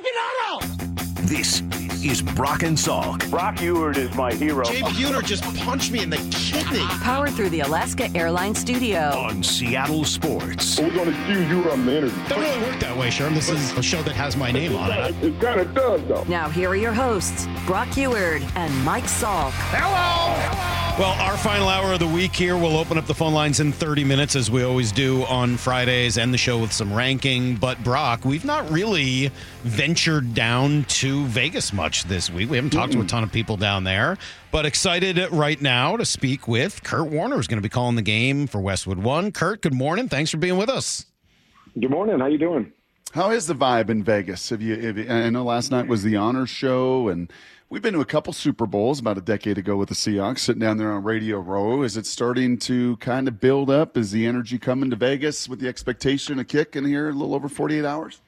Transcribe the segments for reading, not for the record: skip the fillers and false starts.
freaking auto! This is Brock and Salk. Brock Huard is my hero. Jay Buhner just punched me in the kidney. Powered through the Alaska Airlines studio. On Seattle Sports. We're going to do you on the interview. Don't really work that way, Sherm. This is a show that has my name on it. It kind of does, though. Now, here are your hosts, Brock Huard and Mike Salk. Hello! Well, our final hour of the week here. We'll open up the phone lines in 30 minutes, as we always do on Fridays, end the show with some ranking. But, Brock, we've not really ventured down to Vegas much this week. We haven't talked to a ton of people down there. But excited right now to speak with Kurt Warner, who's going to be calling the game for Westwood One. Kurt, good morning. Thanks for being with us. Good morning. How you doing? How is the vibe in Vegas? I know last night was the honors show, and we've been to a couple Super Bowls about a decade ago with the Seahawks, sitting down there on Radio Row. Is it starting to kind of build up? Is the energy coming to Vegas with the expectation of kick in here a little over 48 hours?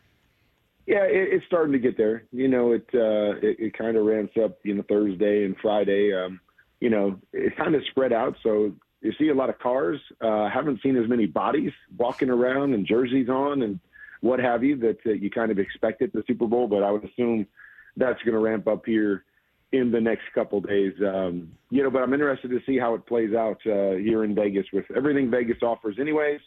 Yeah, it's starting to get there. You know, it kind of ramps up, you know, Thursday and Friday. You know, it's kind of spread out, so you see a lot of cars. Haven't seen as many bodies walking around and jerseys on and what have you that you kind of expect at the Super Bowl, but I would assume that's going to ramp up here in the next couple of days. You know, but I'm interested to see how it plays out here in Vegas with everything Vegas offers anyways.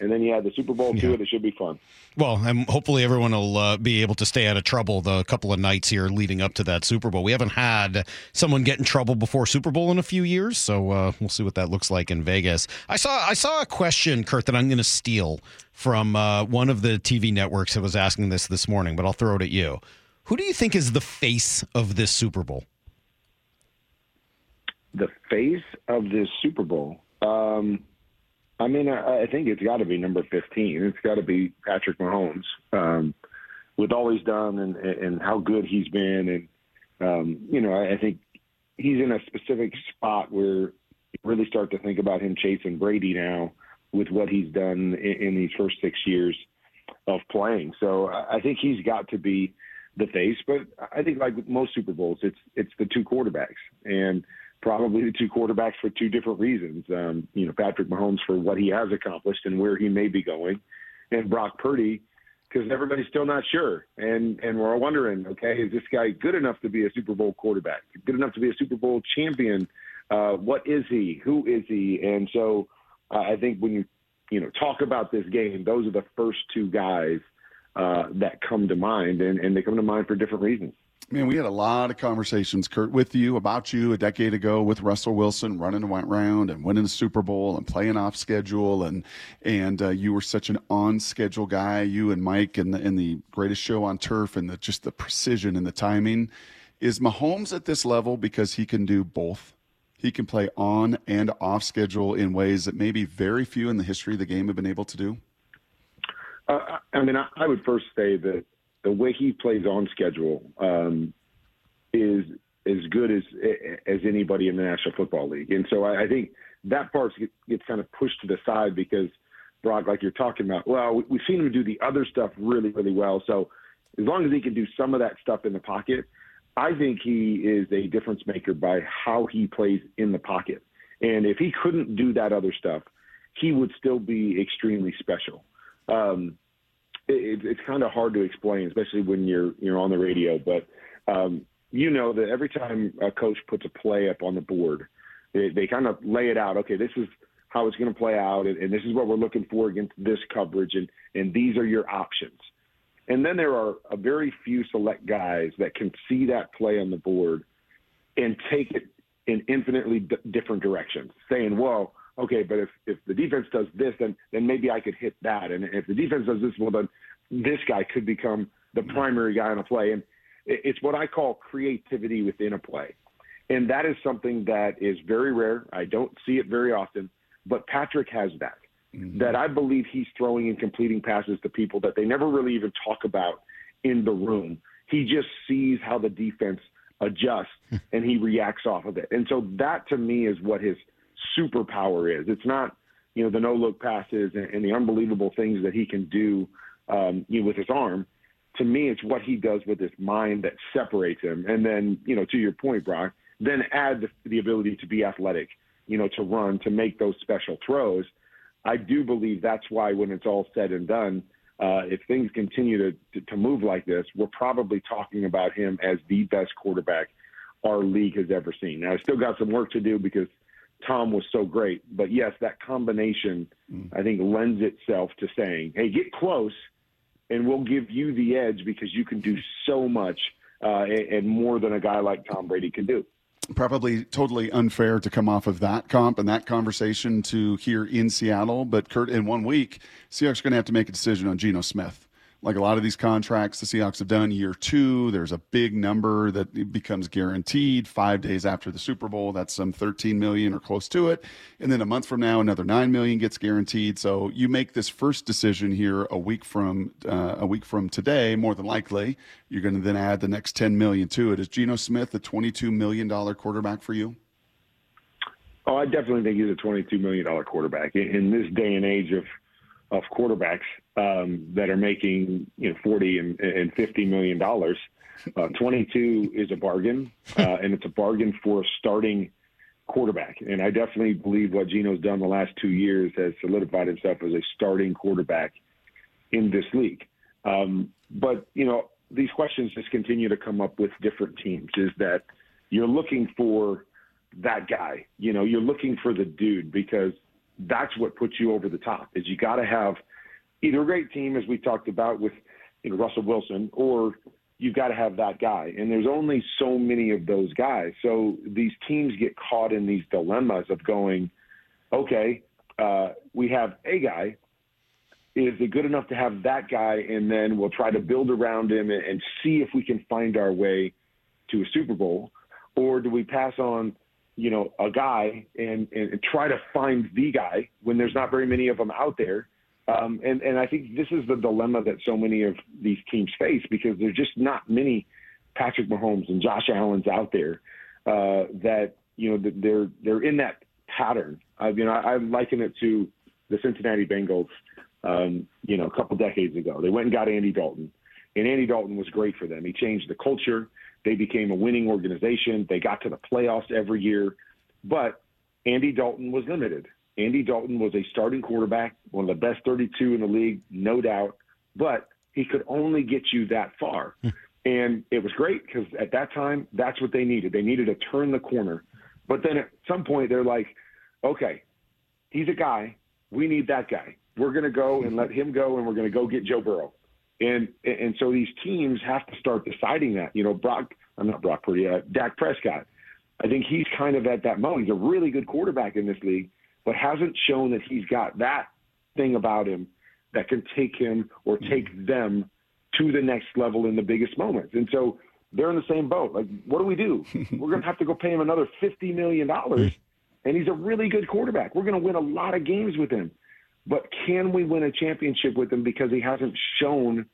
And then you have the Super Bowl to it. It should be fun. Well, and hopefully everyone will be able to stay out of trouble the couple of nights here leading up to that Super Bowl. We haven't had someone get in trouble before Super Bowl in a few years, so we'll see what that looks like in Vegas. I saw a question, Kurt, that I'm going to steal from one of the TV networks that was asking this morning, but I'll throw it at you. Who do you think is the face of this Super Bowl? The face of this Super Bowl? I mean, I think it's got to be number 15. It's got to be Patrick Mahomes. With all he's done and how good he's been. And, you know, I think he's in a specific spot where you really start to think about him chasing Brady now with what he's done in these first 6 years of playing. So I think he's got to be the face. But I think, like with most Super Bowls, it's the two quarterbacks. And probably the two quarterbacks for two different reasons. You know, Patrick Mahomes for what he has accomplished and where he may be going, and Brock Purdy because everybody's still not sure. And we're all wondering, okay, is this guy good enough to be a Super Bowl quarterback? Good enough to be a Super Bowl champion? What is he? Who is he? And so I think when you talk about this game, those are the first two guys that come to mind, and they come to mind for different reasons. Man, we had a lot of conversations, Kurt, with you, about you a decade ago with Russell Wilson running around and winning the Super Bowl and playing off schedule. And you were such an on-schedule guy, you and Mike, and the greatest show on turf and just the precision and the timing. Is Mahomes at this level because he can do both? He can play on and off schedule in ways that maybe very few in the history of the game have been able to do? I mean, I would first say that the way he plays on schedule is as good as anybody in the National Football League. And so I think that part gets kind of pushed to the side because, Brock, like you're talking about, well, we've seen him do the other stuff really, really well. So as long as he can do some of that stuff in the pocket, I think he is a difference maker by how he plays in the pocket. And if he couldn't do that other stuff, he would still be extremely special. It's kind of hard to explain, especially when you're on the radio. But you know that every time a coach puts a play up on the board, they kind of lay it out. Okay, this is how it's going to play out, and this is what we're looking for against this coverage, and these are your options. And then there are a very few select guys that can see that play on the board and take it in infinitely different directions, saying, well, okay, but if the defense does this, then maybe I could hit that. And if the defense does this, well, then this guy could become the primary guy on a play. And it's what I call creativity within a play. And that is something that is very rare. I don't see it very often. But Patrick has that, that I believe he's throwing and completing passes to people that they never really even talk about in the room. He just sees how the defense adjusts, and he reacts off of it. And so that, to me, is what his – superpower is. It's not, you know, the no-look passes and the unbelievable things that he can do with his arm. To me, it's what he does with his mind that separates him. And then, you know, to your point, Brock, then add the ability to be athletic, you know, to run, to make those special throws. I do believe that's why when it's all said and done, If things continue to move like this, we're probably talking about him as the best quarterback our league has ever seen. Now, I still got some work to do because Tom was so great. But, yes, that combination, I think, lends itself to saying, hey, get close, and we'll give you the edge because you can do so much and more than a guy like Tom Brady can do. Probably totally unfair to come off of that comp and that conversation to here in Seattle. But, Kurt, in 1 week, Seahawks are going to have to make a decision on Geno Smith. Like a lot of these contracts the Seahawks have done, year two, there's a big number that becomes guaranteed 5 days after the Super Bowl. That's some $13 million or close to it. And then a month from now, another $9 million gets guaranteed. So you make this first decision here a week from today, more than likely. You're going to then add the next $10 million to it. Is Geno Smith a $22 million quarterback for you? Oh, I definitely think he's a $22 million quarterback. In this day and age of quarterbacks that are making $40 and $50 million, 22 is a bargain, and it's a bargain for a starting quarterback. And I definitely believe what Geno's done the last 2 years has solidified himself as a starting quarterback in this league. But these questions just continue to come up with different teams. Is that you're looking for that guy? You're looking for the dude because that's what puts you over the top. Is you got to have either a great team, as we talked about with Russell Wilson, or you've got to have that guy. And there's only so many of those guys. So these teams get caught in these dilemmas of going, okay, we have a guy. Is it good enough to have that guy? And then we'll try to build around him and see if we can find our way to a Super Bowl, or do we pass on a guy and try to find the guy when there's not very many of them out there. And I think this is the dilemma that so many of these teams face because there's just not many Patrick Mahomes and Josh Allens out there that, they're in that pattern. I liken it to the Cincinnati Bengals, a couple decades ago. They went and got Andy Dalton, and Andy Dalton was great for them. He changed the culture. They became a winning organization. They got to the playoffs every year. But Andy Dalton was limited. Andy Dalton was a starting quarterback, one of the best 32 in the league, no doubt. But he could only get you that far. And it was great because at that time, that's what they needed. They needed to turn the corner. But then at some point, they're like, okay, he's a guy. We need that guy. We're going to go and let him go, and we're going to go get Joe Burrow. And so these teams have to start deciding that. Dak Prescott, I think he's kind of at that moment. He's a really good quarterback in this league, but hasn't shown that he's got that thing about him that can take him or take them to the next level in the biggest moments. And so they're in the same boat. Like, what do we do? We're going to have to go pay him another $50 million, and he's a really good quarterback. We're going to win a lot of games with him. But can we win a championship with him because he hasn't shown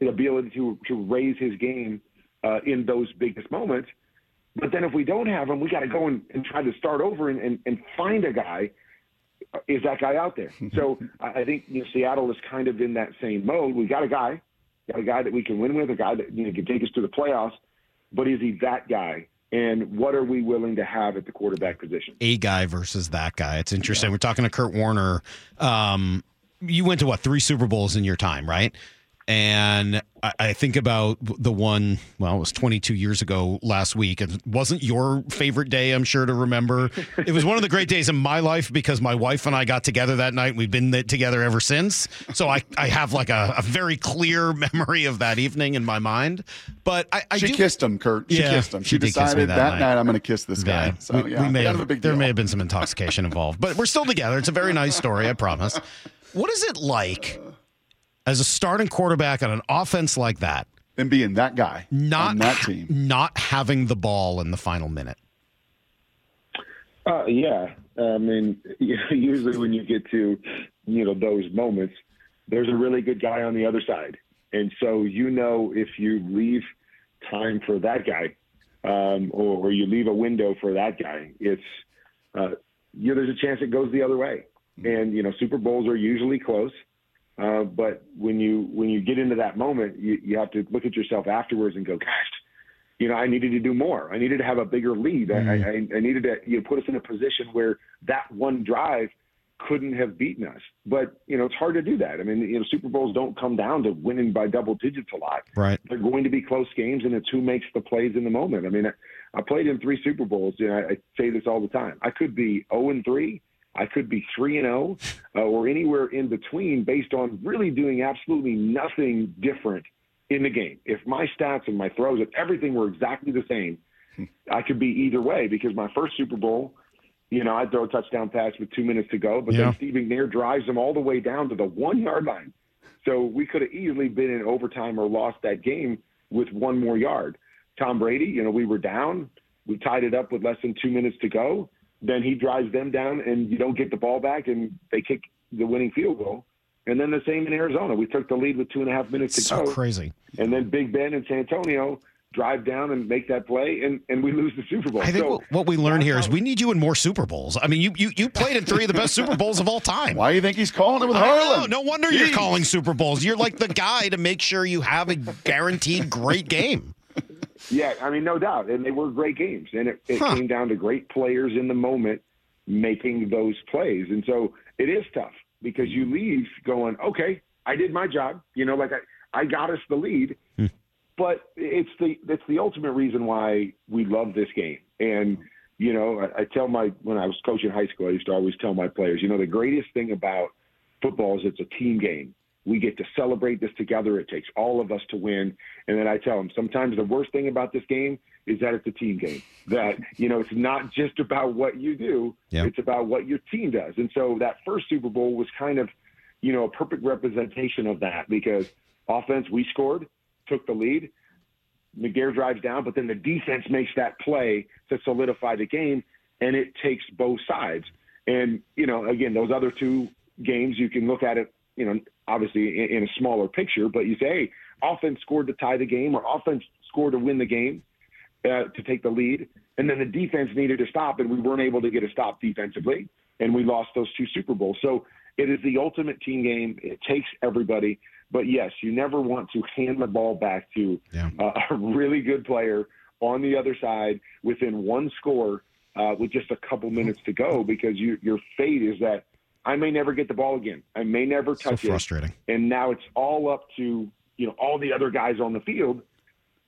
the ability to raise his game in those biggest moments? But then if we don't have him, we got to go and try to start over and find a guy. Is that guy out there? So I think Seattle is kind of in that same mode. We got a guy that we can win with, a guy that can take us to the playoffs, but is he that guy? And what are we willing to have at the quarterback position? A guy versus that guy. It's interesting. Yeah. We're talking to Kurt Warner. You went to, three Super Bowls in your time, right? And I think about the one, it was 22 years ago last week. It wasn't your favorite day, I'm sure, to remember. It was one of the great days in my life because my wife and I got together that night. We've been together ever since. So I have a very clear memory of that evening in my mind. But she kissed him, Kurt. She kissed him. She decided that night I'm going to kiss this guy. So there may have been some intoxication involved. But we're still together. It's a very nice story, I promise. What is it like as a starting quarterback on an offense like that, and being that guy, not on that team, not having the ball in the final minute? I mean, usually when you get to those moments, there's a really good guy on the other side, and so if you leave time for that guy, or you leave a window for that guy, it's there's a chance it goes the other way, and Super Bowls are usually close. But when you get into that moment, you have to look at yourself afterwards and go, gosh, I needed to do more. I needed to have a bigger lead. I needed to put us in a position where that one drive couldn't have beaten us. But, you know, it's hard to do that. I mean, you know, Super Bowls don't come down to winning by double digits a lot. Right. They're going to be close games, and it's who makes the plays in the moment. I mean, I played in 3 Super Bowls, and I say this all the time. I could be 0-3. I could be 3-0 or anywhere in between based on really doing absolutely nothing different in the game. If my stats and my throws and everything were exactly the same, I could be either way, because my first Super Bowl, you know, I'd throw a touchdown pass with 2 minutes to go, but then Steve McNair drives them all the way down to the 1 yard line. So we could have easily been in overtime or lost that game with one more yard. Tom Brady, you know, we were down. We tied it up with less than 2 minutes to go. Then he drives them down, and you don't get the ball back, and they kick the winning field goal. And then the same in Arizona. We took the lead with 2.5 minutes to go. So crazy. And then Big Ben and San Antonio drive down and make that play, and we lose the Super Bowl. I think what we learn here is we need you in more Super Bowls. I mean, you played in 3 of the best Super Bowls of all time. Why do you think he's calling it with Harlan? No wonder you're calling Super Bowls. You're like the guy to make sure you have a guaranteed great game. Yeah, I mean, no doubt. And they were great games. And it came down to great players in the moment making those plays. And so it is tough because you leave going, okay, I did my job. You know, like I got us the lead. But it's the ultimate reason why we love this game. And, you know, I tell when I was coaching high school, I used to always tell my players, you know, the greatest thing about football is it's a team game. We get to celebrate this together. It takes all of us to win. And then I tell them, sometimes the worst thing about this game is that it's a team game. That, you know, it's not just about what you do. Yep. It's about what your team does. And so that first Super Bowl was kind of, you know, a perfect representation of that, because offense, we scored, took the lead. McGuire drives down, but then the defense makes that play to solidify the game, and it takes both sides. And, you know, again, those other 2 games, you can look at it, you know, obviously in a smaller picture, but you say, hey, offense scored to tie the game, or offense scored to win the game, to take the lead. And then the defense needed a stop, and we weren't able to get a stop defensively, and we lost those 2 Super Bowls. So it is the ultimate team game. It takes everybody. But, yes, you never want to hand the ball back to a really good player on the other side within one score with just a couple minutes to go, because your fate is that I may never get the ball again. I may never touch it. So frustrating. And now it's all up to, you know, all the other guys on the field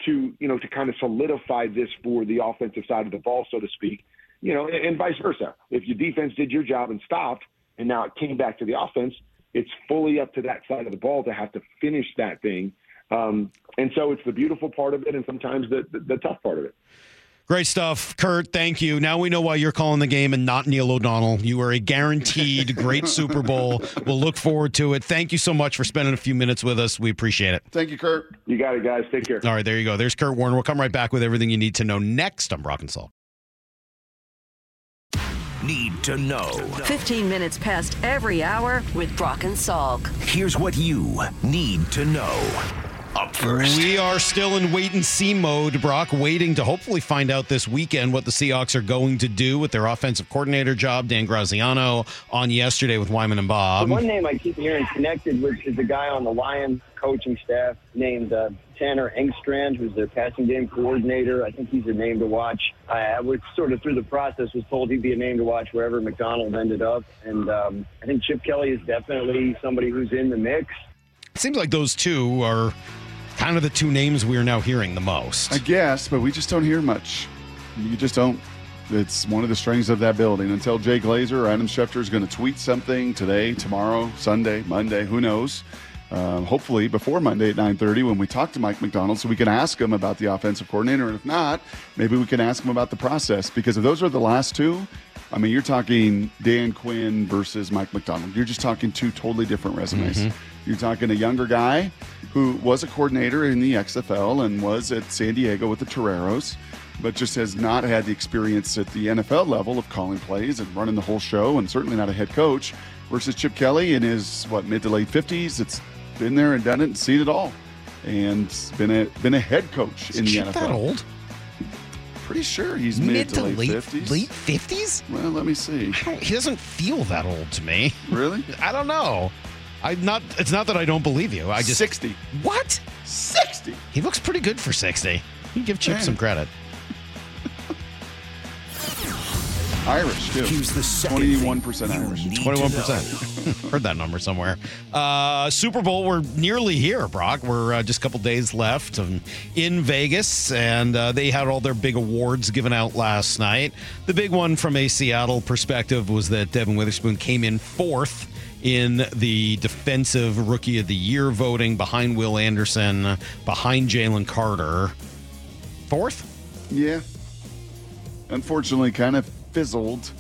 to, you know, to kind of solidify this for the offensive side of the ball, so to speak, you know, and vice versa. If your defense did your job and stopped, and now it came back to the offense, it's fully up to that side of the ball to have to finish that thing. And so it's the beautiful part of it, and sometimes the tough part of it. Great stuff, Kurt. Thank you. Now we know why you're calling the game and not Neil O'Donnell. You are a guaranteed great Super Bowl. We'll look forward to it. Thank you so much for spending a few minutes with us. We appreciate it. Thank you, Kurt. You got it, guys. Take care. All right, there you go. There's Kurt Warner. We'll come right back with everything you need to know next on Brock and Salk. Need to know. 15 minutes past every hour with Brock and Salk. Here's what you need to know. Up first. We are still in wait-and-see mode, Brock, waiting to hopefully find out this weekend what the Seahawks are going to do with their offensive coordinator job. Dan Graziano on yesterday with Wyman and Bob. The one name I keep hearing connected with is the guy on the Lions coaching staff named Tanner Engstrand, who's their passing game coordinator. I think he's a name to watch. I was sort of through the process, was told he'd be a name to watch wherever McDonald ended up. And I think Chip Kelly is definitely somebody who's in the mix. It seems like those two are kind of the two names we are now hearing the most. I guess, but we just don't hear much. You just don't. It's one of the strings of that building. Until Jay Glazer or Adam Schefter is going to tweet something today, tomorrow, Sunday, Monday, who knows. Hopefully before Monday at 9:30 when we talk to Mike McDonald, so we can ask him about the offensive coordinator. And if not, maybe we can ask him about the process, because if those are the last two, I mean, you're talking Dan Quinn versus Mike McDonald. You're just talking two totally different resumes. Mm-hmm. You're talking a younger guy who was a coordinator in the XFL and was at San Diego with the Toreros, but just has not had the experience at the NFL level of calling plays and running the whole show, and certainly not a head coach, versus Chip Kelly in his, mid to late 50s. It's been there and done it and seen it all, and been a head coach in the NFL. Is Chip that old? Pretty sure he's mid to late 50s. Late 50s? Well, let me see. He doesn't feel that old to me. Really? I don't know. It's not that I don't believe you. I just 60. What? 60. He looks pretty good for 60. You give Chip some credit. Irish, too. Here's the second 21% Irish. 21%. Heard that number somewhere. Super Bowl, we're nearly here, Brock. We're just a couple days left in Vegas, and they had all their big awards given out last night. The big one from a Seattle perspective was that Devin Witherspoon came in fourth in the Defensive Rookie of the Year voting, behind Will Anderson, behind Jalen Carter. Fourth? Yeah. Unfortunately, kind of fizzled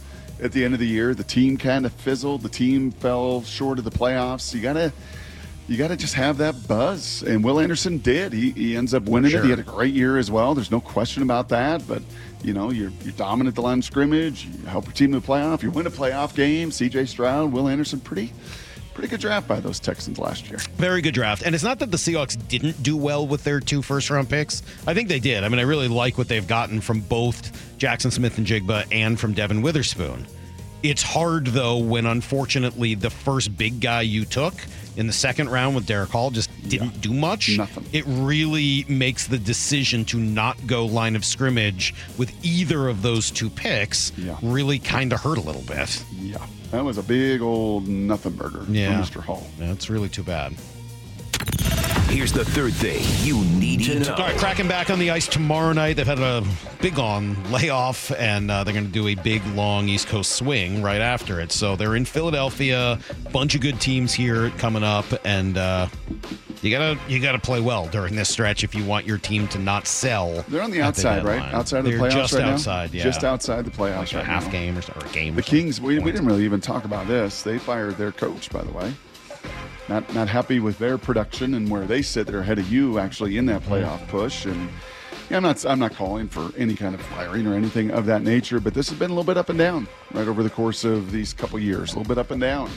at the end of the year. The team kind of fizzled. The team fell short of the playoffs. You gotta just have that buzz. And Will Anderson did. He ends up winning it. He had a great year as well. There's no question about that. But you know, you're dominant at the line of scrimmage. You help your team in the playoff. You win a playoff game. C.J. Stroud, Will Anderson, pretty good draft by those Texans last year. Very good draft. And it's not that the Seahawks didn't do well with their two first-round picks. I think they did. I mean, I really like what they've gotten from both Jackson Smith and Jigba and from Devin Witherspoon. It's hard, though, when, unfortunately, the first big guy you took in the second round with Derek Hall just didn't do much. Nothing. It really makes the decision to not go line of scrimmage with either of those two picks really kind of hurt a little bit. Yeah. That was a big old nothing burger for Mr. Hall. That's really too bad. Here's the third thing you need to know. All right, Kraken back on the ice tomorrow night. They've had a big layoff, and they're going to do a big, long East Coast swing right after it. So they're in Philadelphia, bunch of good teams here coming up, and you gotta play well during this stretch if you want your team to not sell. They're on the outside, right? Outside of the playoffs just right outside, now? Yeah. Just outside the playoffs like a right half now. Game or a game. The Kings, we didn't really even talk about this. They fired their coach, by the way. Not happy with their production and where they sit. They're ahead of you, actually, in that playoff push. And I'm not calling for any kind of firing or anything of that nature, but this has been a little bit up and down right over the course of these couple years. A little bit up and down.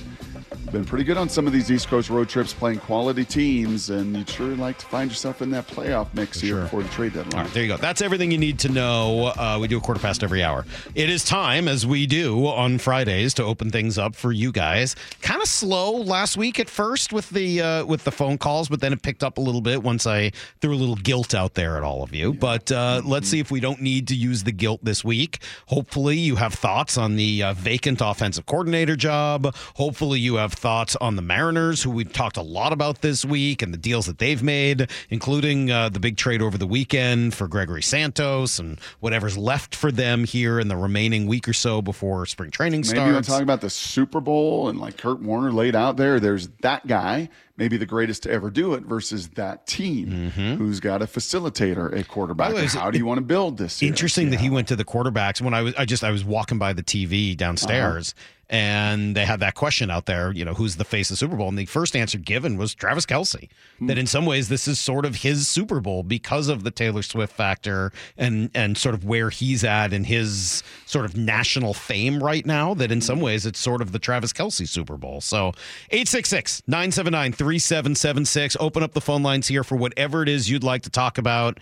Been pretty good on some of these East Coast road trips playing quality teams, and you'd sure like to find yourself in that playoff mix here before the trade deadline. All right, there you go. That's everything you need to know. We do a quarter past every hour. It is time, as we do on Fridays, to open things up for you guys. Kind of slow last week at first with the phone calls, but then it picked up a little bit once I threw a little guilt out there at all of you. Yeah. But let's see if we don't need to use the guilt this week. Hopefully you have thoughts on the vacant offensive coordinator job. Hopefully you have thoughts on the Mariners, who we've talked a lot about this week, and the deals that they've made, including the big trade over the weekend for Gregory Santos and whatever's left for them here in the remaining week or so before spring training starts. Maybe we're talking about the Super Bowl and like Kurt Warner laid out there. There's that guy, maybe the greatest to ever do it, versus that team who's got a facilitator, a quarterback. Way, how do you want to build this year? Interesting that he went to the quarterbacks. When I was walking by the TV downstairs. And they had that question out there, you know, who's the face of the Super Bowl? And the first answer given was Travis Kelce, that in some ways this is sort of his Super Bowl because of the Taylor Swift factor and sort of where he's at in his sort of national fame right now, that in some ways it's sort of the Travis Kelce Super Bowl. So 866-979-3776. Open up the phone lines here for whatever it is you'd like to talk about.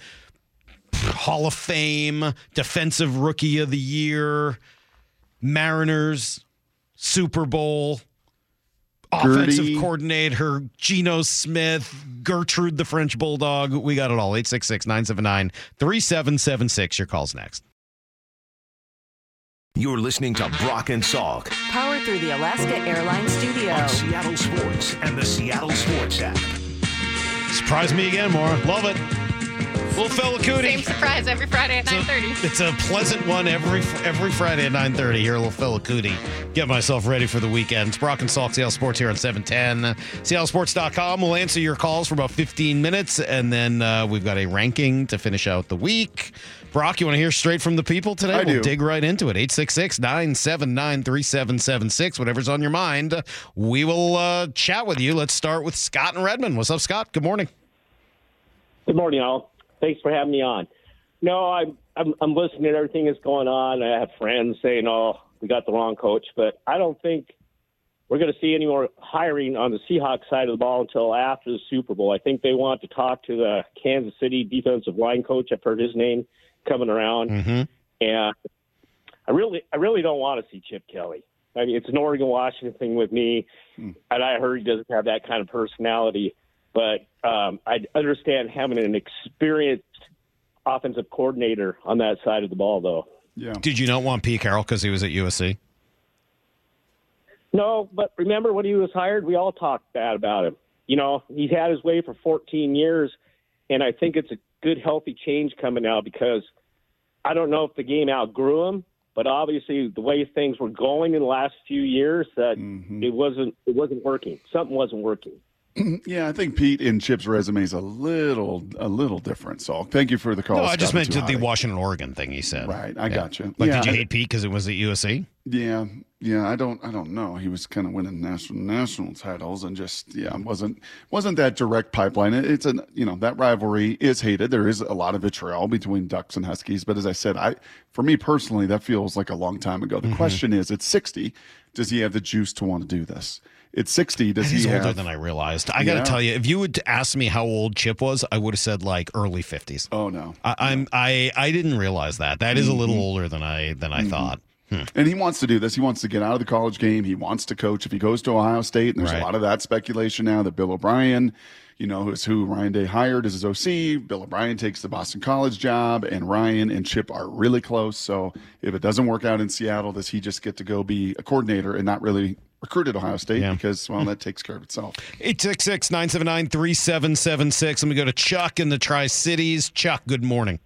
Hall of Fame, Defensive Rookie of the Year, Mariners, Super Bowl, offensive coordinator, Geno Smith, Gertrude the French Bulldog. We got it all. 866-979-3776. Your call's next. You're listening to Brock and Salk. Powered through the Alaska Airlines studio. On Seattle Sports and the Seattle Sports app. Surprise me again, Maura. Love it. Little fella Cootie. Same surprise every Friday at 9:30. It's a pleasant one every Friday at 9:30 here, little fella Cootie. Get myself ready for the weekend. It's Brock and Salk, Seattle Sports here on 710. SeattleSports.com. We'll answer your calls for about 15 minutes, and then we've got a ranking to finish out the week. Brock, you want to hear straight from the people today? We'll dig right into it. 866-979-3776. Whatever's on your mind, we will chat with you. Let's start with Scott in Redmond. What's up, Scott? Good morning. Good morning, all. Thanks for having me on. No, I'm listening to everything that's going on. I have friends saying, "Oh, we got the wrong coach," but I don't think we're going to see any more hiring on the Seahawks side of the ball until after the Super Bowl. I think they want to talk to the Kansas City defensive line coach. I've heard his name coming around, and I really don't want to see Chip Kelly. I mean, it's an Oregon, Washington thing with me, and I heard he doesn't have that kind of personality. But I understand having an experienced offensive coordinator on that side of the ball, though. Yeah. Did you not want Pete Carroll because he was at USC? No, but remember when he was hired, we all talked bad about him. You know, he's had his way for 14 years, and I think it's a good, healthy change coming now because I don't know if the game outgrew him, but obviously the way things were going in the last few years, that it wasn't working. Something wasn't working. Yeah, I think Pete and Chip's resume is a little different, Salk. Thank you for the call. No, I just meant the Washington, Oregon thing he said. Right, I got you. Like, yeah, did you hate Pete because it was at USC? Yeah, I don't know. He was kind of winning national titles and just wasn't that direct pipeline. It's that rivalry is hated. There is a lot of vitriol between Ducks and Huskies, but as I said, for me personally, that feels like a long time ago. The question is, at 60, does he have the juice to want to do this? At 60, he's older than I realized. I got to tell you, if you would ask me how old Chip was, I would have said like early 50s. Oh no, I didn't realize that. That is a little older than I thought. And he wants to do this. He wants to get out of the college game. He wants to coach. If he goes to Ohio State, and there's a lot of that speculation now that Bill O'Brien, who Ryan Day hired as his OC, Bill O'Brien takes the Boston College job, and Ryan and Chip are really close. So if it doesn't work out in Seattle, does he just get to go be a coordinator and not really recruited Ohio State because, that takes care of itself. 866-979-3776. Let me go to Chuck in the Tri-Cities. Chuck, good morning.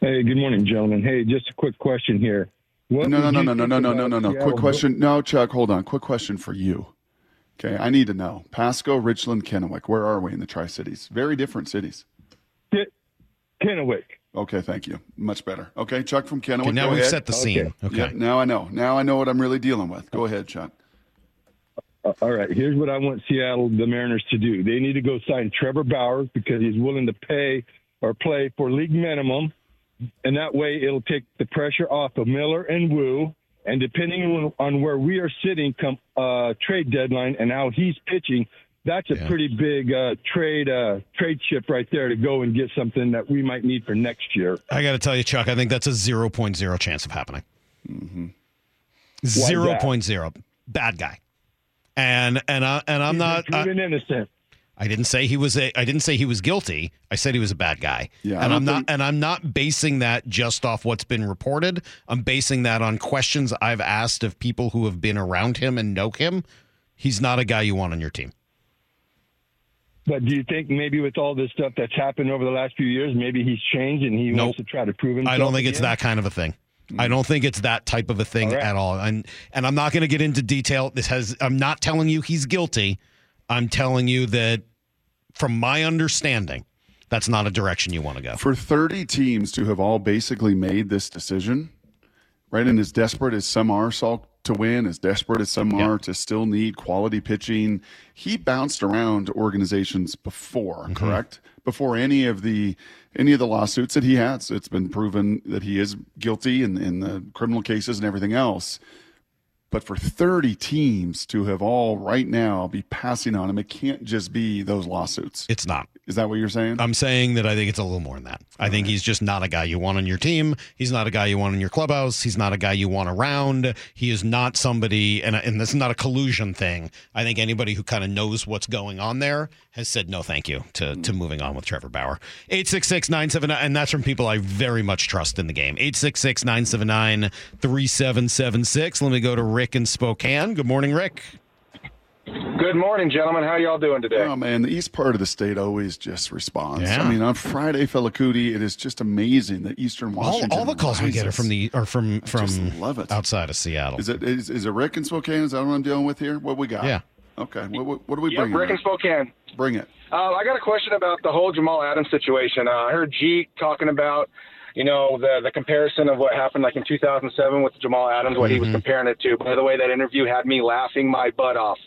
Hey, good morning, gentlemen. Hey, just a quick question here. No. Quick question. No, Chuck, hold on. Quick question for you. Okay, I need to know. Pasco, Richland, Kennewick. Where are we in the Tri-Cities? Very different cities. Kennewick. Okay, thank you. Much better. Okay, Chuck from Kennewick. Okay, now we've set the scene. Okay. Yep, now I know. Now I know what I'm really dealing with. Go ahead, Chuck. All right, here's what I want Seattle, the Mariners, to do. They need to go sign Trevor Bauer because he's willing to pay or play for league minimum, and that way it'll take the pressure off of Miller and Wu. And depending on where we are sitting come trade deadline and how he's pitching, that's a pretty big trade chip right there to go and get something that we might need for next year. I got to tell you, Chuck, I think that's a 0.0 chance of happening. 0.0. Bad guy. And I'm not innocent. I didn't say he was guilty. I said he was a bad guy. Yeah, I'm not basing that just off what's been reported. I'm basing that on questions I've asked of people who have been around him and know him. He's not a guy you want on your team. But do you think maybe with all this stuff that's happened over the last few years, maybe he's changed and he wants to try to prove himself? I don't think it's that kind of a thing. I don't think it's that type of a thing at all. And I'm not going to get into detail. I'm not telling you he's guilty. I'm telling you that from my understanding, that's not a direction you want to go. For 30 teams to have all basically made this decision, right? And as desperate as some are, Salk, to win, as desperate as some are to still need quality pitching. He bounced around organizations before, correct? Before any of the lawsuits that he has. It's been proven that he is guilty in the criminal cases and everything else. But for 30 teams to have all right now be passing on him, it can't just be those lawsuits. It's not. Is that what you're saying? I'm saying that I think it's a little more than that. I think he's just not a guy you want on your team. He's not a guy you want in your clubhouse. He's not a guy you want around. He is not somebody, and this is not a collusion thing. I think anybody who kind of knows what's going on there has said no thank you to moving on with Trevor Bauer. 866-979, and that's from people I very much trust in the game. 866-979-3776. Let me go to Rick in Spokane. Good morning, Rick. Good morning, gentlemen. How y'all doing today? Oh, man, the east part of the state always just responds. Yeah. I mean, on Friday, Felicuti, it is just amazing that Eastern Washington. All the calls we get are from outside of Seattle. Is it Rick in Spokane? Is that what I'm dealing with here? What we got? Yeah. Okay. What do we bring? Rick in Spokane. Bring it. I got a question about the whole Jamal Adams situation. I heard G talking about, the comparison of what happened like in 2007 with Jamal Adams, what he was comparing it to. By the way, that interview had me laughing my butt off.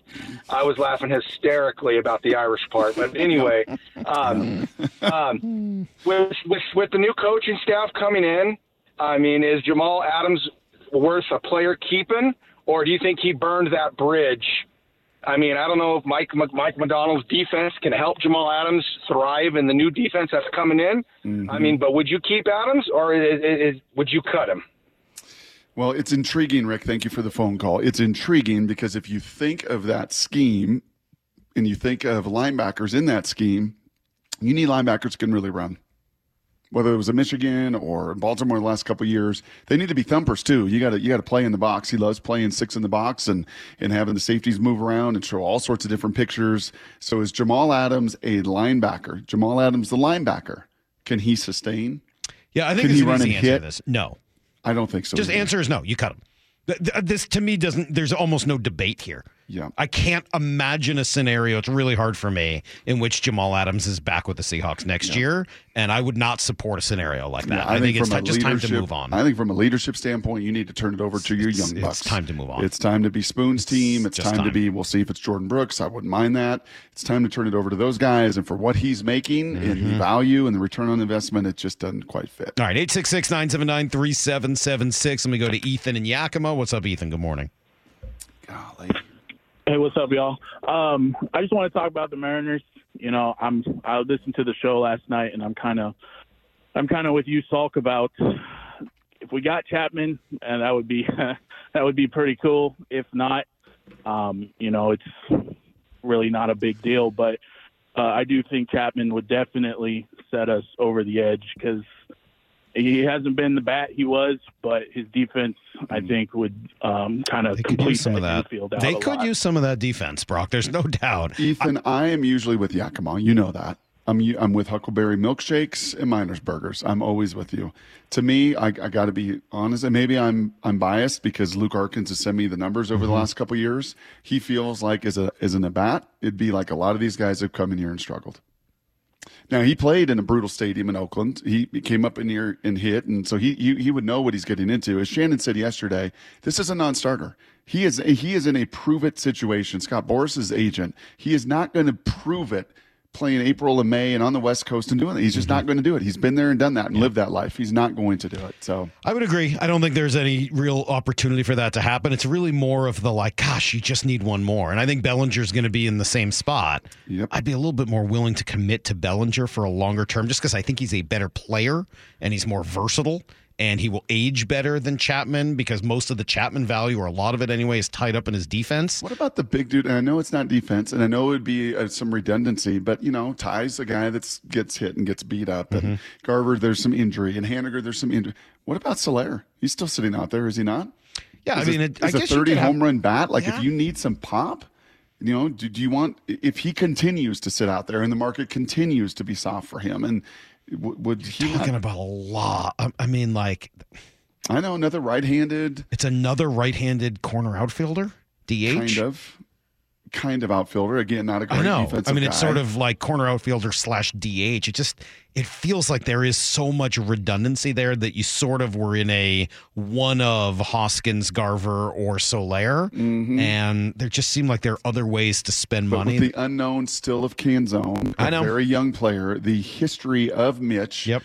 I was laughing hysterically about the Irish part. But anyway, with the new coaching staff coming in, I mean, is Jamal Adams worth a player keeping, or do you think he burned that bridge? I mean, I don't know if Mike McDonald's defense can help Jamal Adams thrive in the new defense that's coming in. I mean, but would you keep Adams, or would you cut him? Well, it's intriguing, Rick. Thank you for the phone call. It's intriguing because if you think of that scheme and you think of linebackers in that scheme, you need linebackers who can really run. whether it was in Michigan or Baltimore the last couple of years, they need to be thumpers too. You got to play in the box. He loves playing six in the box and having the safeties move around and show all sorts of different pictures. So is Jamal Adams a linebacker? Jamal Adams, the linebacker, can he sustain? Yeah, I think it's an easy answer to this. No. I don't think so. Just either. Answer is no. You cut him. This to me doesn't. There's almost no debate here. Yeah, I can't imagine a scenario. It's really hard for me in which Jamal Adams is back with the Seahawks next year, and I would not support a scenario like that. Yeah, I think it's just time to move on. I think from a leadership standpoint, you need to turn it over to your young bucks. It's time to move on. It's time to be Spoon's team. It's time to be. We'll see if it's Jordan Brooks. I wouldn't mind that. It's time to turn it over to those guys, and for what he's making and the value and the return on investment, it just doesn't quite fit. All right, 866-979-3776. Let me go to Ethan in Yakima. What's up, Ethan? Good morning. Golly. Hey, what's up, y'all? I just want to talk about the Mariners. You know, I listened to the show last night, and I'm kind of with you, Salk, about if we got Chapman, and that would be pretty cool. If not, you know, it's really not a big deal. But I do think Chapman would definitely set us over the edge because he hasn't been the bat he was, but his defense, I think, would kind of complete some of that. They could use some of that defense, Brock. There's no doubt. Ethan, I am usually with Yakima. You know that. I'm with Huckleberry Milkshakes and Miners Burgers. I'm always with you. To me, I got to be honest, and maybe I'm biased because Luke Arkins has sent me the numbers over the last couple of years. He feels like as an at-bat, it'd be like a lot of these guys have come in here and struggled. Now, he played in a brutal stadium in Oakland. He came up in here and hit, and so he would know what he's getting into. As Shannon said yesterday, this is a non-starter. He is in a prove-it situation. Scott Boris's agent, he is not going to prove it playing April and May and on the West Coast and doing that. He's just not going to do it. He's been there and done that and lived that life. He's not going to do it. So I would agree. I don't think there's any real opportunity for that to happen. It's really more of the like, gosh, you just need one more. And I think Bellinger's going to be in the same spot. Yep. I'd be a little bit more willing to commit to Bellinger for a longer term just because I think he's a better player and he's more versatile. And he will age better than Chapman because most of the Chapman value, or a lot of it anyway, is tied up in his defense. What about the big dude? And I know it's not defense, and I know it would be some redundancy, but, you know, Ty's a guy that gets hit and gets beat up. And Garver, there's some injury. And Haniger, there's some injury. What about Soler? He's still sitting out there, is he not? Yeah, I mean, I guess a 30-home run bat, like if you need some pop, you know, do you want – if he continues to sit out there and the market continues to be soft for him and – would he talking not? About a lot. I mean, like, I know another right-handed. It's another right-handed corner outfielder, DH. Kind of outfielder. Again, not a great defensive guy. It's sort of like corner outfielder / DH. It feels like there is so much redundancy there that you sort of were in a one of Hoskins, Garver, or Soler, and there just seemed like there are other ways to spend money. With the unknown still of Canzone, a very young player, the history of Mitch. Yep.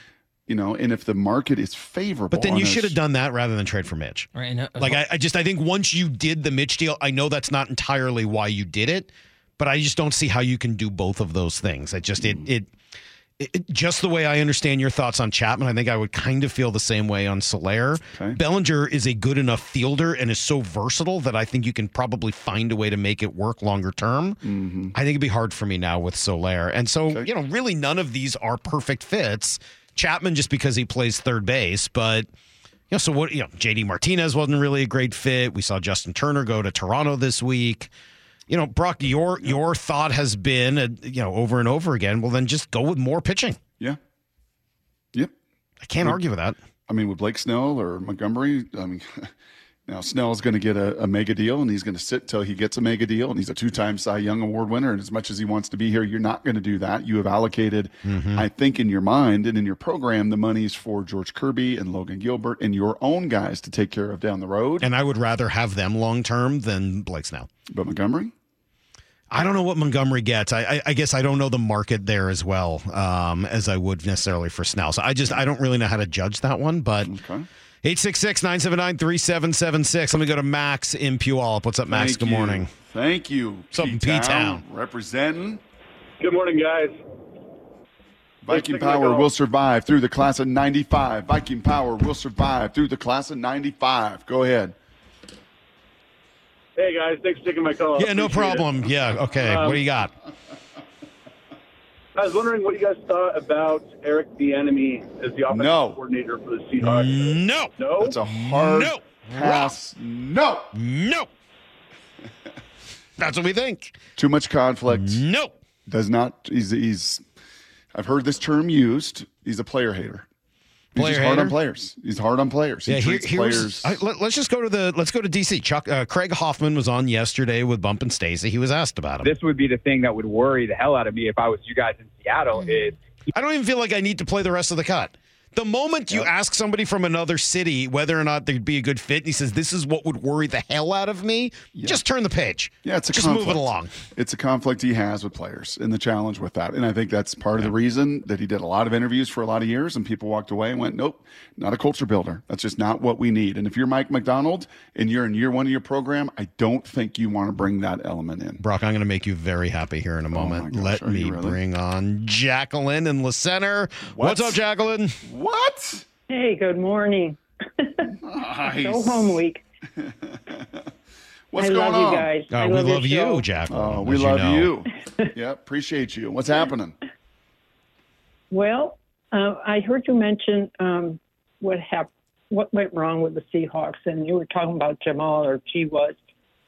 You know, and if the market is favorable. But then you should have done that rather than trade for Mitch. Right, no, like, I think once you did the Mitch deal, I know that's not entirely why you did it, but I just don't see how you can do both of those things. Just the way I understand your thoughts on Chapman, I think I would kind of feel the same way on Soler. Okay. Bellinger is a good enough fielder and is so versatile that I think you can probably find a way to make it work longer term. I think it'd be hard for me now with Soler. And so, you know, really none of these are perfect fits. Chapman just because he plays third base, but you know, so what? You know, JD Martinez wasn't really a great fit. We saw Justin Turner go to Toronto this week. You know, Brock, your thought has been, you know, over and over again. Well, then just go with more pitching. Yeah. Yep. I can't argue with that. I mean, with Blake Snell or Montgomery, I mean. Now, Snell's going to get a mega deal, and he's going to sit till he gets a mega deal, and he's a two-time Cy Young Award winner, and as much as he wants to be here, you're not going to do that. You have allocated, I think, in your mind and in your program, the monies for George Kirby and Logan Gilbert and your own guys to take care of down the road. And I would rather have them long-term than Blake Snell. But Montgomery? I don't know what Montgomery gets. I guess I don't know the market there as well as I would necessarily for Snell. So I don't really know how to judge that one, but... Okay. 866-979-3776. Let me go to Max in Puyallup. What's up, Max? Good morning. Thank you. What's up, P-Town? Representing. Good morning, guys. Viking Power will survive through the class of 95. Viking Power will survive through the class of 95. Go ahead. Hey, guys. Thanks for taking my call. Yeah, no problem. Yeah, okay. What do you got? I was wondering what you guys thought about Eric Bieniemy as the offensive coordinator for the Seahawks. No. That's a hard pass. No. That's what we think. Too much conflict. No. Does not. He's I've heard this term used. He's a player hater. He's hard on players. He treats players. Let's go to DC. Chuck Craig Hoffman was on yesterday with Bump and Stacey. He was asked about him. This would be the thing that would worry the hell out of me if I was you guys in Seattle. Is I don't even feel like I need to play the rest of the cut. The moment you ask somebody from another city whether or not they'd be a good fit, and he says, this is what would worry the hell out of me, just turn the page. Yeah, it's a conflict. Just move it along. It's a conflict he has with players and the challenge with that. And I think that's part of the reason that he did a lot of interviews for a lot of years and people walked away and went, nope, not a culture builder. That's just not what we need. And if you're Mike McDonald and you're in year one of your program, I don't think you want to bring that element in. Brock, I'm going to make you very happy here in a moment. Bring on Jacqueline and LaCenter. What's up, Jacqueline? What? Hey, good morning. Nice. Go home week. What's going on? I love you guys. We love you, Jacqueline. We love you. Yeah, appreciate you. What's happening? Well, I heard you mention what went wrong with the Seahawks, and you were talking about Jamal, or G was.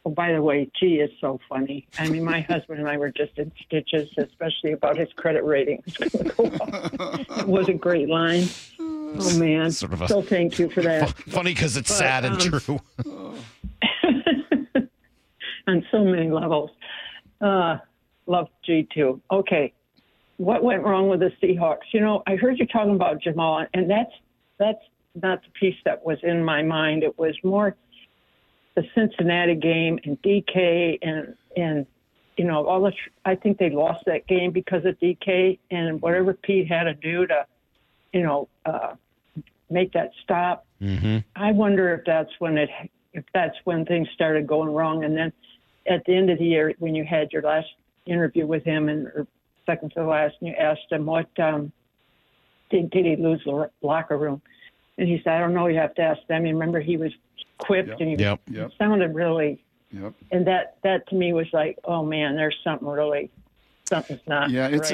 Oh, by the way, G is so funny. I mean, my husband and I were just in stitches, especially about his credit rating. It was a great line. Oh, man. So thank you for that. Funny because it's sad and true. On so many levels. Love G, too. Okay. What went wrong with the Seahawks? You know, I heard you talking about Jamal, and that's not the piece that was in my mind. It was more the Cincinnati game and DK and you know, I think they lost that game because of DK and whatever Pete had to do to, you know, make that stop. Mm-hmm. I wonder if that's when things started going wrong. And then at the end of the year, when you had your last interview with him or second to the last, and you asked him what, did he lose the locker room? And he said, I don't know. You have to ask them. You remember he was quipped and he sounded really. Yep. And that to me was like, oh man, there's something's not. Yeah, it's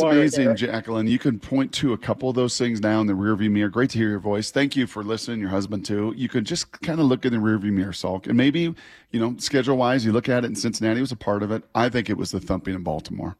amazing, there. Jacqueline. You can point to a couple of those things now in the rearview mirror. Great to hear your voice. Thank you for listening. Your husband too. You could just kind of look in the rearview mirror, Salk, and maybe schedule wise, you look at it. And Cincinnati was a part of it. I think it was the thumping in Baltimore.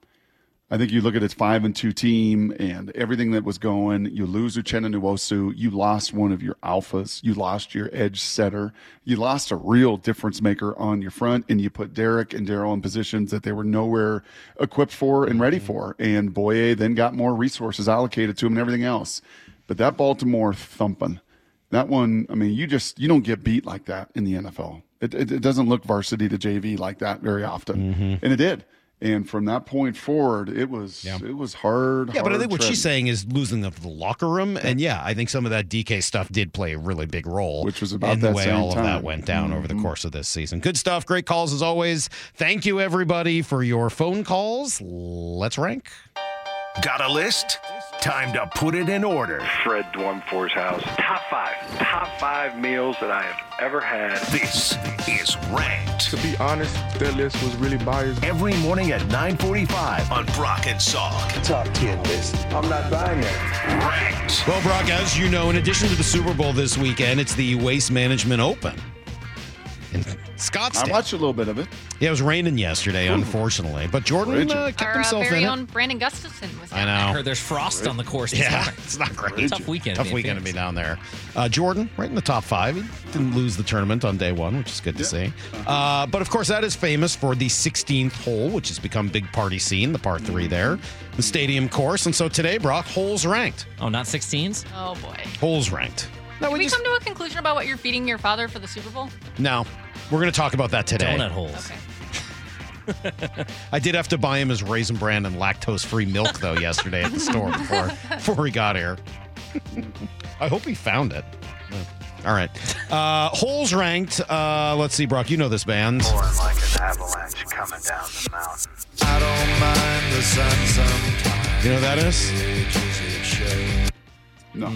I think you look at its 5-2 team and everything that was going. You lose Uchenna Nwosu. You lost one of your alphas. You lost your edge setter. You lost a real difference maker on your front, and you put Derek and Darryl in positions that they were nowhere equipped for and ready for. And Boye then got more resources allocated to him and everything else. But that Baltimore thumping, that one, I mean, you don't get beat like that in the NFL. It doesn't look varsity to JV like that very often, and it did. And from that point forward, it was hard. Yeah, but I think what she's saying is losing of the locker room. And I think some of that DK stuff did play a really big role. Which was about that same time. And the way all of that went down over the course of this season. Good stuff. Great calls as always. Thank you, everybody, for your phone calls. Let's rank. Got a list? Time to put it in order. Fred Dwumfor's house. Top five meals that I have ever had. This is Ranked. To be honest, that list was really biased. Every morning at 9:45 on Brock and Salk. Top 10 list. I'm not buying it. Ranked. Well, Brock, as you know, in addition to the Super Bowl this weekend, it's the Waste Management Open in Scottsdale. I watched a little bit of it. Yeah, it was raining yesterday, unfortunately. But Jordan kept himself in it. Our very own Brandon Gustafson was down there. I heard there's frost on the course. Yeah, it's not great. Tough weekend. Tough weekend to be down there. Jordan, right in the top five. He didn't lose the tournament on day one, which is good to see. But, of course, that is famous for the 16th hole, which has become big party scene, the par three there, the stadium course. And so today, Brock, holes ranked. Oh, not 16s? Oh, boy. Holes ranked. No, Can we come to a conclusion about what you're feeding your father for the Super Bowl? No. We're going to talk about that today. Donut holes. Okay. I did have to buy him his Raisin Bran and lactose-free milk, though, yesterday at the store before he got here. I hope he found it. All right. Holes ranked. Let's see, Brock, you know this band. More like an avalanche coming down the mountain. I don't mind the sun sometimes. You know what that is? No.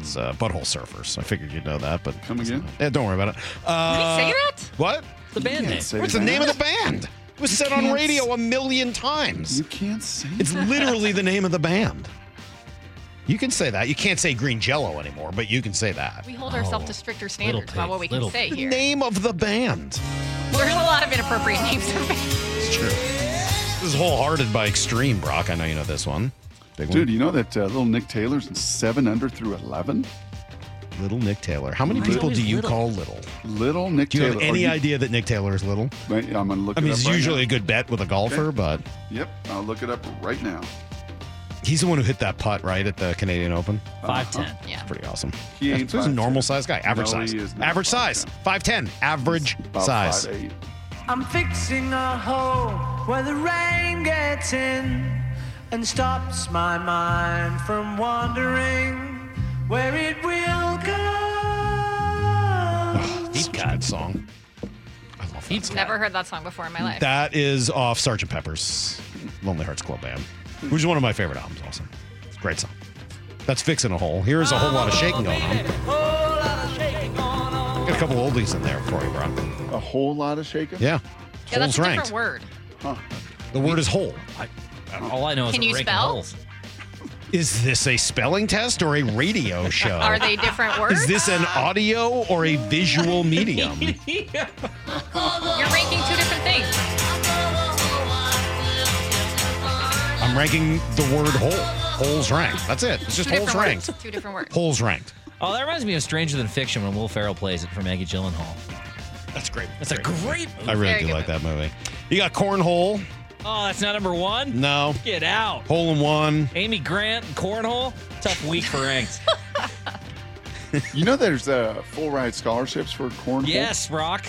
It's Butthole Surfers. I figured you'd know that, but come again? Yeah, don't worry about it. Did he say that? What? The band name. What's the name of the band? was said on radio a million times. You can't say that. It's literally the name of the band. You can say that. You can't say Green Jello anymore, but you can say that. We hold ourselves to stricter standards about what we can say here. The name of the band. There's a lot of inappropriate names of bands. It's true. This is Wholehearted by Extreme, Brock. I know you know this one. Big one. You know that little Nick Taylor's 7 under through 11? Little Nick Taylor. How many people do you call little? Little Nick Taylor. Do you have any idea that Nick Taylor is little? I'm going to look it up. I mean, it's usually a good bet with a golfer, but. Yep, I'll look it up right now. He's the one who hit that putt, right, at the Canadian Open? 5'10". Yeah. That's pretty awesome. He's a normal-sized guy. Average size. 5'10". Average size. 5'8". I'm fixing a hole where the rain gets in and stops my mind from wandering where it will go. Oh, that's such a good song. I love that song. Never heard that song before in my life. That is off Sgt. Pepper's Lonely Hearts Club Band. Which is one of my favorite albums, also. It's a great song. That's Fixing a Hole. Here's a whole lot of shaking going on. Got a couple oldies in there for you, Brock. A whole lot of shaking? Yeah. Yeah, that's a different word. Huh. The word is whole. All I know is raking holes. Is this a spelling test or a radio show? Are they different words? Is this an audio or a visual medium? You're ranking two different things. I'm ranking the word hole. Holes ranked. That's it. It's just holes ranked. Words. Two different words. Holes ranked. Oh, that reminds me of Stranger Than Fiction when Will Ferrell plays it for Maggie Gyllenhaal. That's great. That's a great movie. I really do like that movie. You got Cornhole. Oh, that's not number one? No. Get out. Hole in One. Amy Grant and Cornhole. Tough week for Ranked. You know there's full ride scholarships for Cornhole? Yes, Brock.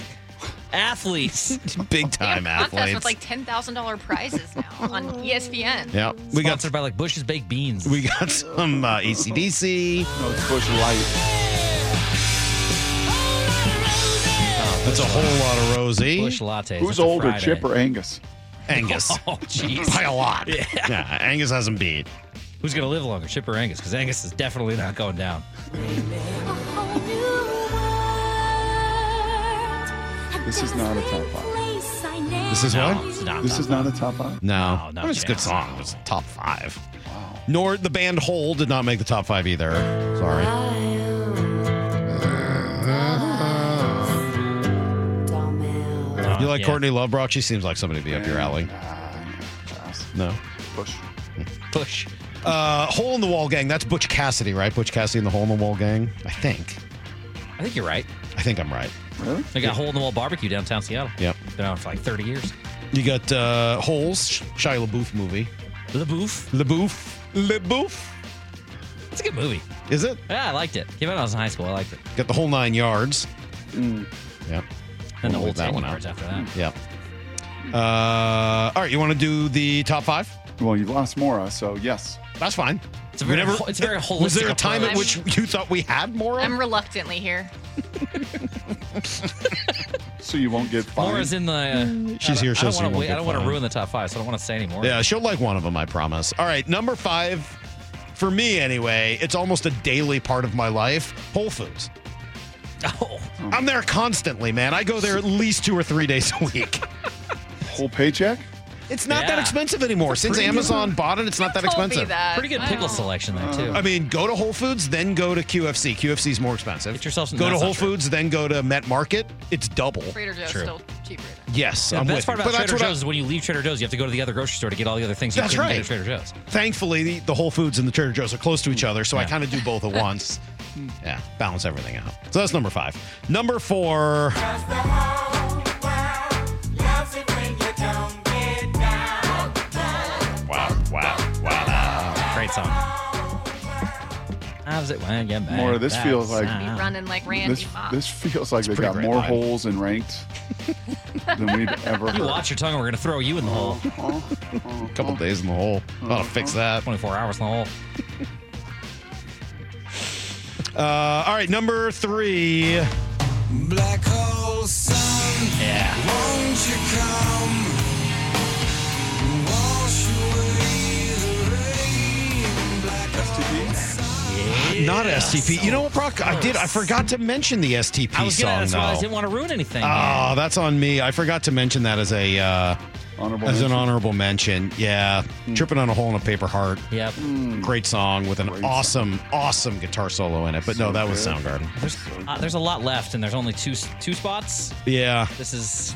Athletes. Big time athletes. With like $10,000 prizes now on ESPN. Yeah. We got sponsored by like Bush's Baked Beans. We got some AC/DC. No, it's Bush Light. That's a whole lot of Rosie. Bush Lattes. Who's older, Chip or Angus? Angus. Oh, jeez. By a lot. Yeah. Angus has him beat. Who's going to live longer, Chip or Angus? Because Angus is definitely not going down. This is not a top five. This is what? This is not a top five? No. It was a good song. It was top five. Wow. Nor the band Hole did not make the top five either. Sorry. You like Courtney Love, Brock? She seems like somebody to be up your alley. No? Push. Hole in the Wall Gang. That's Butch Cassidy, right? Butch Cassidy and the Hole in the Wall Gang? I think you're right. I think I'm right. Really? They got Hole in the Wall Barbecue downtown Seattle. Yep. Been on for like 30 years. You got Holes, Shia LaBeouf movie. LaBeouf. It's a good movie. Is it? Yeah, I liked it. Came out when I was in high school. I liked it. Got the Whole 9 Yards. Mm. Yep. And we'll the Whole 10 Yards after that. Mm. Yep. All right, you want to do the top five? Well, you lost Mora, so yes. That's fine. It's a very holistic. Was there a time at which you thought we had Mora? I'm reluctantly here. So you won't get fined. Mora's in the. She's here. I don't want to ruin the top five, so I don't want to say any more. Yeah, she'll like one of them, I promise. All right, number five, for me anyway, it's almost a daily part of my life. Whole Foods. Oh, I'm there constantly, man. I go there at least 2 or 3 days a week. Whole paycheck. It's not that expensive anymore. Since Amazon bought it, it's not that expensive. Pretty good pickle selection there, too. I mean, go to Whole Foods, then go to QFC. QFC's more expensive. Get yourself some. Go to Whole Foods, then go to Met Market. It's double. Trader Joe's still cheaper. Yes, the best part about Trader Joe's is when you leave Trader Joe's, you have to go to the other grocery store to get all the other things you can get at Trader Joe's. Thankfully, the Whole Foods and the Trader Joe's are close to each other, so I kind of do both at once. Yeah, balance everything out. So that's number five. Number four. Song. How's it when I get back? More. This feels like running like Randy. This feels like they got more holes in Ranked than we've ever heard. You watch your tongue. We're gonna throw you in the hole. A couple days in the hole. Gotta fix that. 24 hours in the hole. All right, number three. Black hole sun. Yeah. Won't you come? Yeah. Not STP. You know what, Brock? I forgot to mention the STP song, though. I didn't want to ruin anything. Oh, that's on me. I forgot to mention that as a As an honorable mention, yeah. Tripping on a Hole in a Paper Heart. Yep. Great song with an awesome guitar solo in it. But that was Soundgarden. There's a lot left, and there's only two spots. Yeah. This is...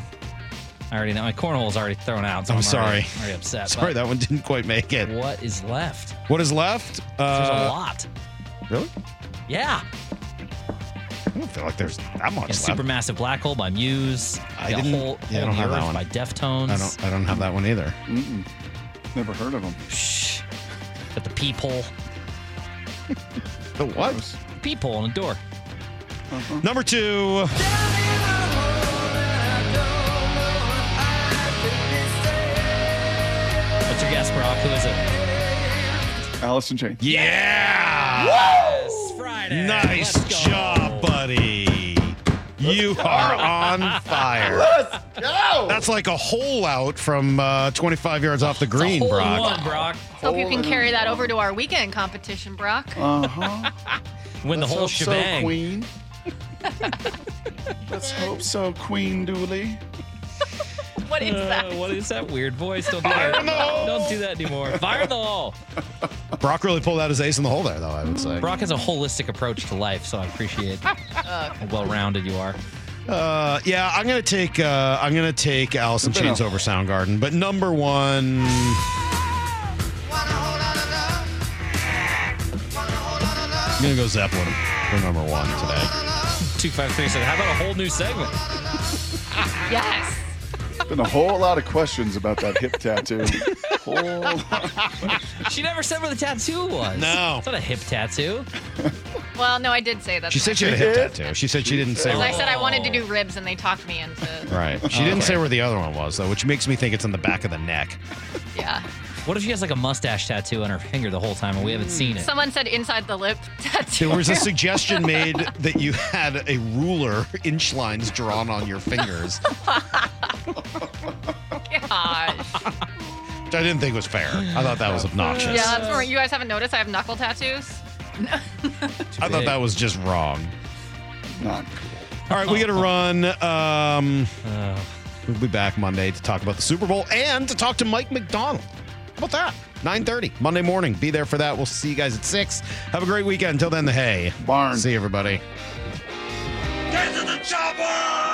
I already know. My cornhole is already thrown out. So I'm sorry. I'm already upset. Sorry, that one didn't quite make it. What is left? There's a lot. Really? Yeah. I don't feel like there's that much left. Supermassive Black Hole by Muse. I don't have that one. By Deftones. I don't have that one either. Mm-mm. Never heard of them. Shh. Got the peephole. The what? Peephole on a door. Uh-huh. Number two. What's your guess, Brock? Who is it? Alice in Chains. Yeah. Woo! Yes, Friday. Nice job. Buddy, you are on fire. Let's go. That's like a hole out from 25 yards off the green, Brock. Hope you can carry that over to our weekend competition, Brock. Uh-huh. Win the whole shebang. So, Queen. Let's hope so, Queen Dooley. What is that? What is that weird voice? Don't do that. Don't do that anymore. Fire the hole. Brock really pulled out his ace in the hole there, though, I would say. Brock has a holistic approach to life, so I appreciate how well-rounded you are. Yeah, I'm gonna take Alice in Chains over Soundgarden, but number one. I'm gonna go Zeppelin for number one today. 253 said, "How about a whole new segment?" Yes. Been a whole lot of questions about that hip tattoo. She never said where the tattoo was. No. It's not a hip tattoo. Well, no, I did say that. She said she had a hip tattoo. She said she didn't say. Because I said I wanted to do ribs, and they talked me into. Right. She didn't say where the other one was, though, which makes me think it's in the back of the neck. Yeah. What if she has like a mustache tattoo on her finger the whole time and we haven't seen it? Someone said inside the lip tattoo. There was a suggestion made that you had a ruler inch lines drawn on your fingers. Gosh. Which I didn't think was fair. I thought that was obnoxious. Yeah, that's where you guys haven't noticed I have knuckle tattoos. I thought that was just wrong. Not cool. All right, we got to run. We'll be back Monday to talk about the Super Bowl and to talk to Mike McDonald. How about that? 9:30 Monday morning. Be there for that. We'll see you guys at 6. Have a great weekend. Until then, the hay barn. See you, everybody. Get to the chopper!